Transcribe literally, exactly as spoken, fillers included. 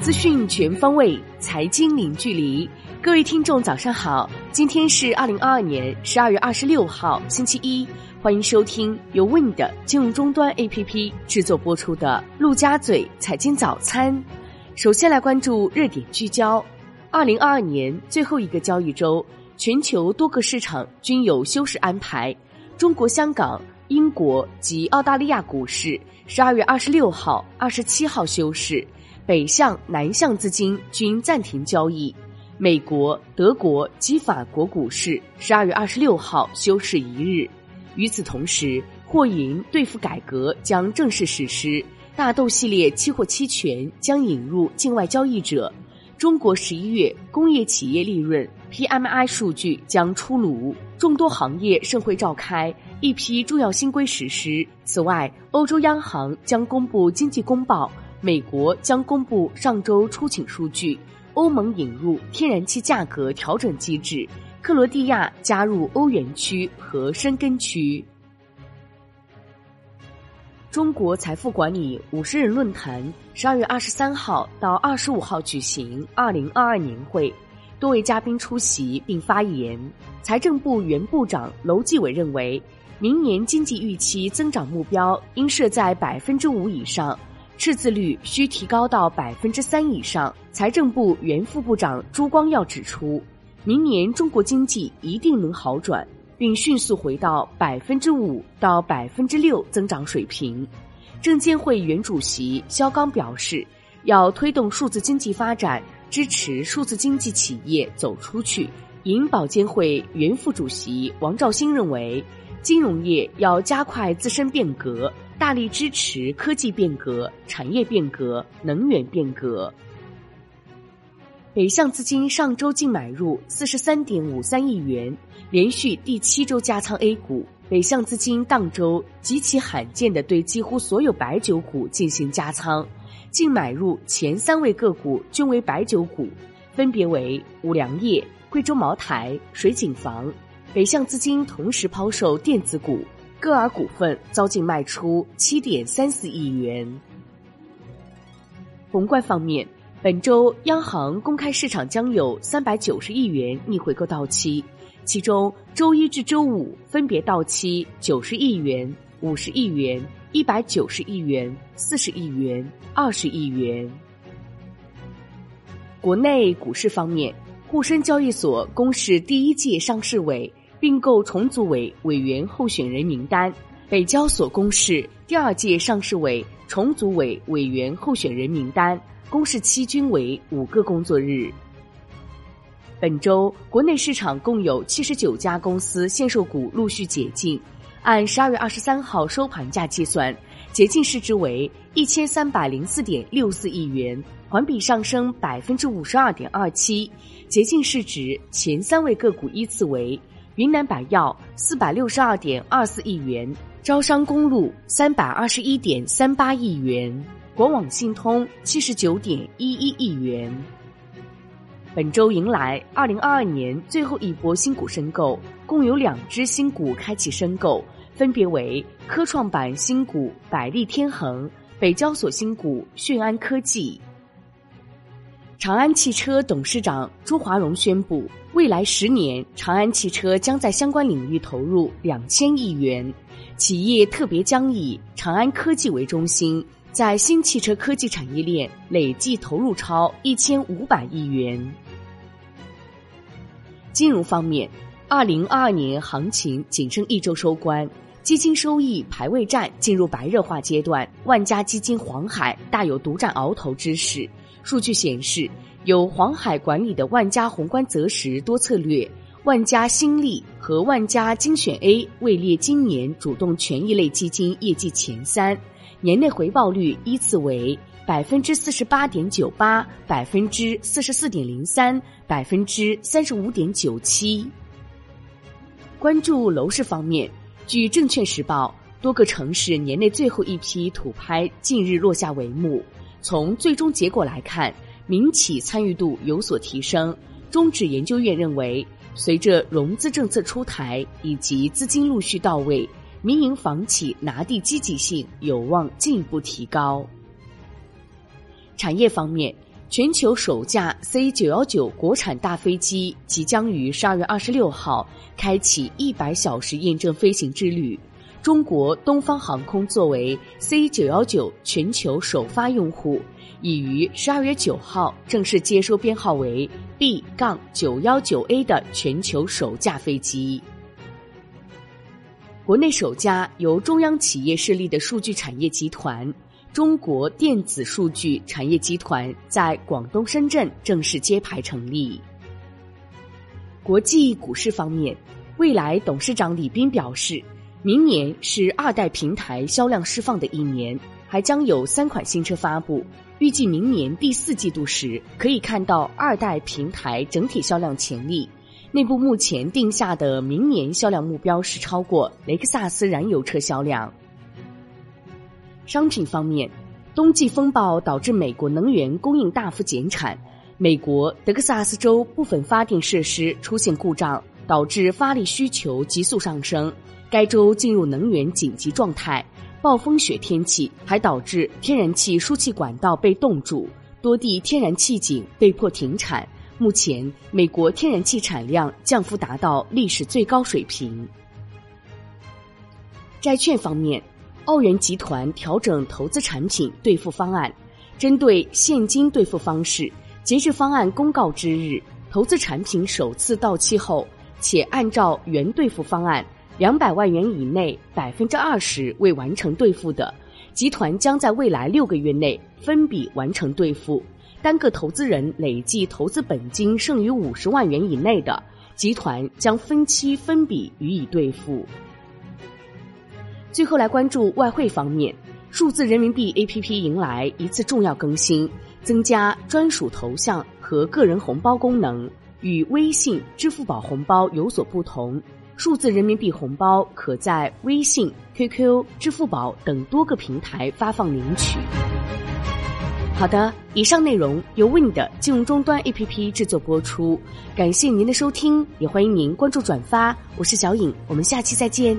资讯全方位，财经零距离。各位听众，早上好！今天是二零二二年十二月二十六号，星期一。欢迎收听由 Wind 金融终端 A P P 制作播出的《陆家嘴财经早餐》。首先来关注热点聚焦：二零二二年最后一个交易周，全球多个市场均有休市安排。中国香港、英国及澳大利亚股市十二月二十六号、二十七号休市，北向、南向资金均暂停交易。美国、德国及法国股市十二月二十六号休市一日。与此同时，货银兑付改革将正式实施，大豆系列期货期权将引入境外交易者。中国十一月工业企业利润 P M I 数据将出炉。众多行业盛会召开，一批重要新规实施。此外，欧洲央行将公布经济公报，美国将公布上周出请数据，欧盟引入天然气价格调整机制，克罗地亚加入欧元区和申根区。中国财富管理五十人论坛十二月二十三号到二十五号举行二零二二年会。多位嘉宾出席并发言。财政部原部长楼继伟认为，明年经济预期增长目标应设在百分之五以上，赤字率需提高到百分之三以上。财政部原副部长朱光耀指出，明年中国经济一定能好转，并迅速回到百分之五到百分之六增长水平。证监会原主席肖钢表示，要推动数字经济发展，支持数字经济企业走出去。银保监会原副主席王兆新认为，金融业要加快自身变革，大力支持科技变革、产业变革、能源变革。北向资金上周净买入 四十三点五三亿元，连续第七周加仓 A 股。北向资金当周极其罕见地对几乎所有白酒股进行加仓，净买入前三位个股均为白酒股，分别为五粮液、贵州茅台、水井坊。北向资金同时抛售电子股，歌尔股份遭净卖出 七点三四亿元。宏观方面，本周央行公开市场将有三百九十亿元逆回购到期，其中周一至周五分别到期九十亿元、五十亿元、一百九十亿元、四十亿元、二十亿元。国内股市方面，沪深交易所公示第一届上市委并购重组委委员候选人名单，北交所公示第二届上市委重组委委员候选人名单，公示期均为五个工作日。本周国内市场共有七十九家公司限售股陆续解禁。按十二月二十三号收盘价计算，解禁市值为一千三百零四点六四亿元，环比上升百分之五十二点二七。解禁市值前三位个股依次为：云南百药四百六十二点二四亿元，招商公路三百二十一点三八亿元，国网信通七十九点一一亿元。本周迎来二零二二年最后一波新股申购，共有两只新股开启申购，分别为科创板新股百利天恒、北交所新股迅安科技。长安汽车董事长朱华荣宣布，未来十年，长安汽车将在相关领域投入两千亿元，企业特别将以长安科技为中心，在新汽车科技产业链累计投入超一千五百亿元。金融方面，二零二二年行情仅剩一周收官，基金收益排位战进入白热化阶段，万家基金黄海大有独占鳌头之势。数据显示，由黄海管理的万家宏观择时多策略、万家新力和万家精选 A 位列今年主动权益类基金业绩前三。年内回报率依次为 百分之四十八点九八、百分之四十四点零三、百分之三十五点九七。关注楼市方面，据证券时报，多个城市年内最后一批土拍近日落下帷幕。从最终结果来看，民企参与度有所提升。中指研究院认为，随着融资政策出台以及资金陆续到位，民营房企拿地积极性有望进一步提高。产业方面，全球首架 C 九一九 国产大飞机即将于十二月二十六号开启一百小时验证飞行之旅。中国东方航空作为 C 九一九 全球首发用户，已于十二月九号正式接收编号为 B 九一九 A 的全球首架飞机。国内首家由中央企业设立的数据产业集团中国电子数据产业集团在广东深圳正式揭牌成立。国际股市方面，蔚来董事长李斌表示，明年是二代平台销量释放的一年，还将有三款新车发布，预计明年第四季度时可以看到二代平台整体销量潜力。内部目前定下的明年销量目标是超过雷克萨斯燃油车销量。商品方面，冬季风暴导致美国能源供应大幅减产，美国德克萨斯州部分发电设施出现故障，导致发力需求急速上升，该州进入能源紧急状态。暴风雪天气还导致天然气输气管道被冻住，多地天然气井被迫停产，目前美国天然气产量降幅达到历史最高水平。债券方面，澳元集团调整投资产品兑付方案，针对现金兑付方式，截至方案公告之日，投资产品首次到期后，且按照原兑付方案两百万元以内 百分之二十 未完成兑付的，集团将在未来六个月内分笔完成兑付，单个投资人累计投资本金剩余五十万元以内的，集团将分期分笔予以兑付。最后来关注外汇方面，数字人民币 A P P 迎来一次重要更新，增加专属头像和个人红包功能，与微信、支付宝红包有所不同，数字人民币红包可在微信、Q Q、支付宝等多个平台发放领取。好的，以上内容由 Wind 金融终端 A P P 制作播出，感谢您的收听，也欢迎您关注转发。我是小颖，我们下期再见。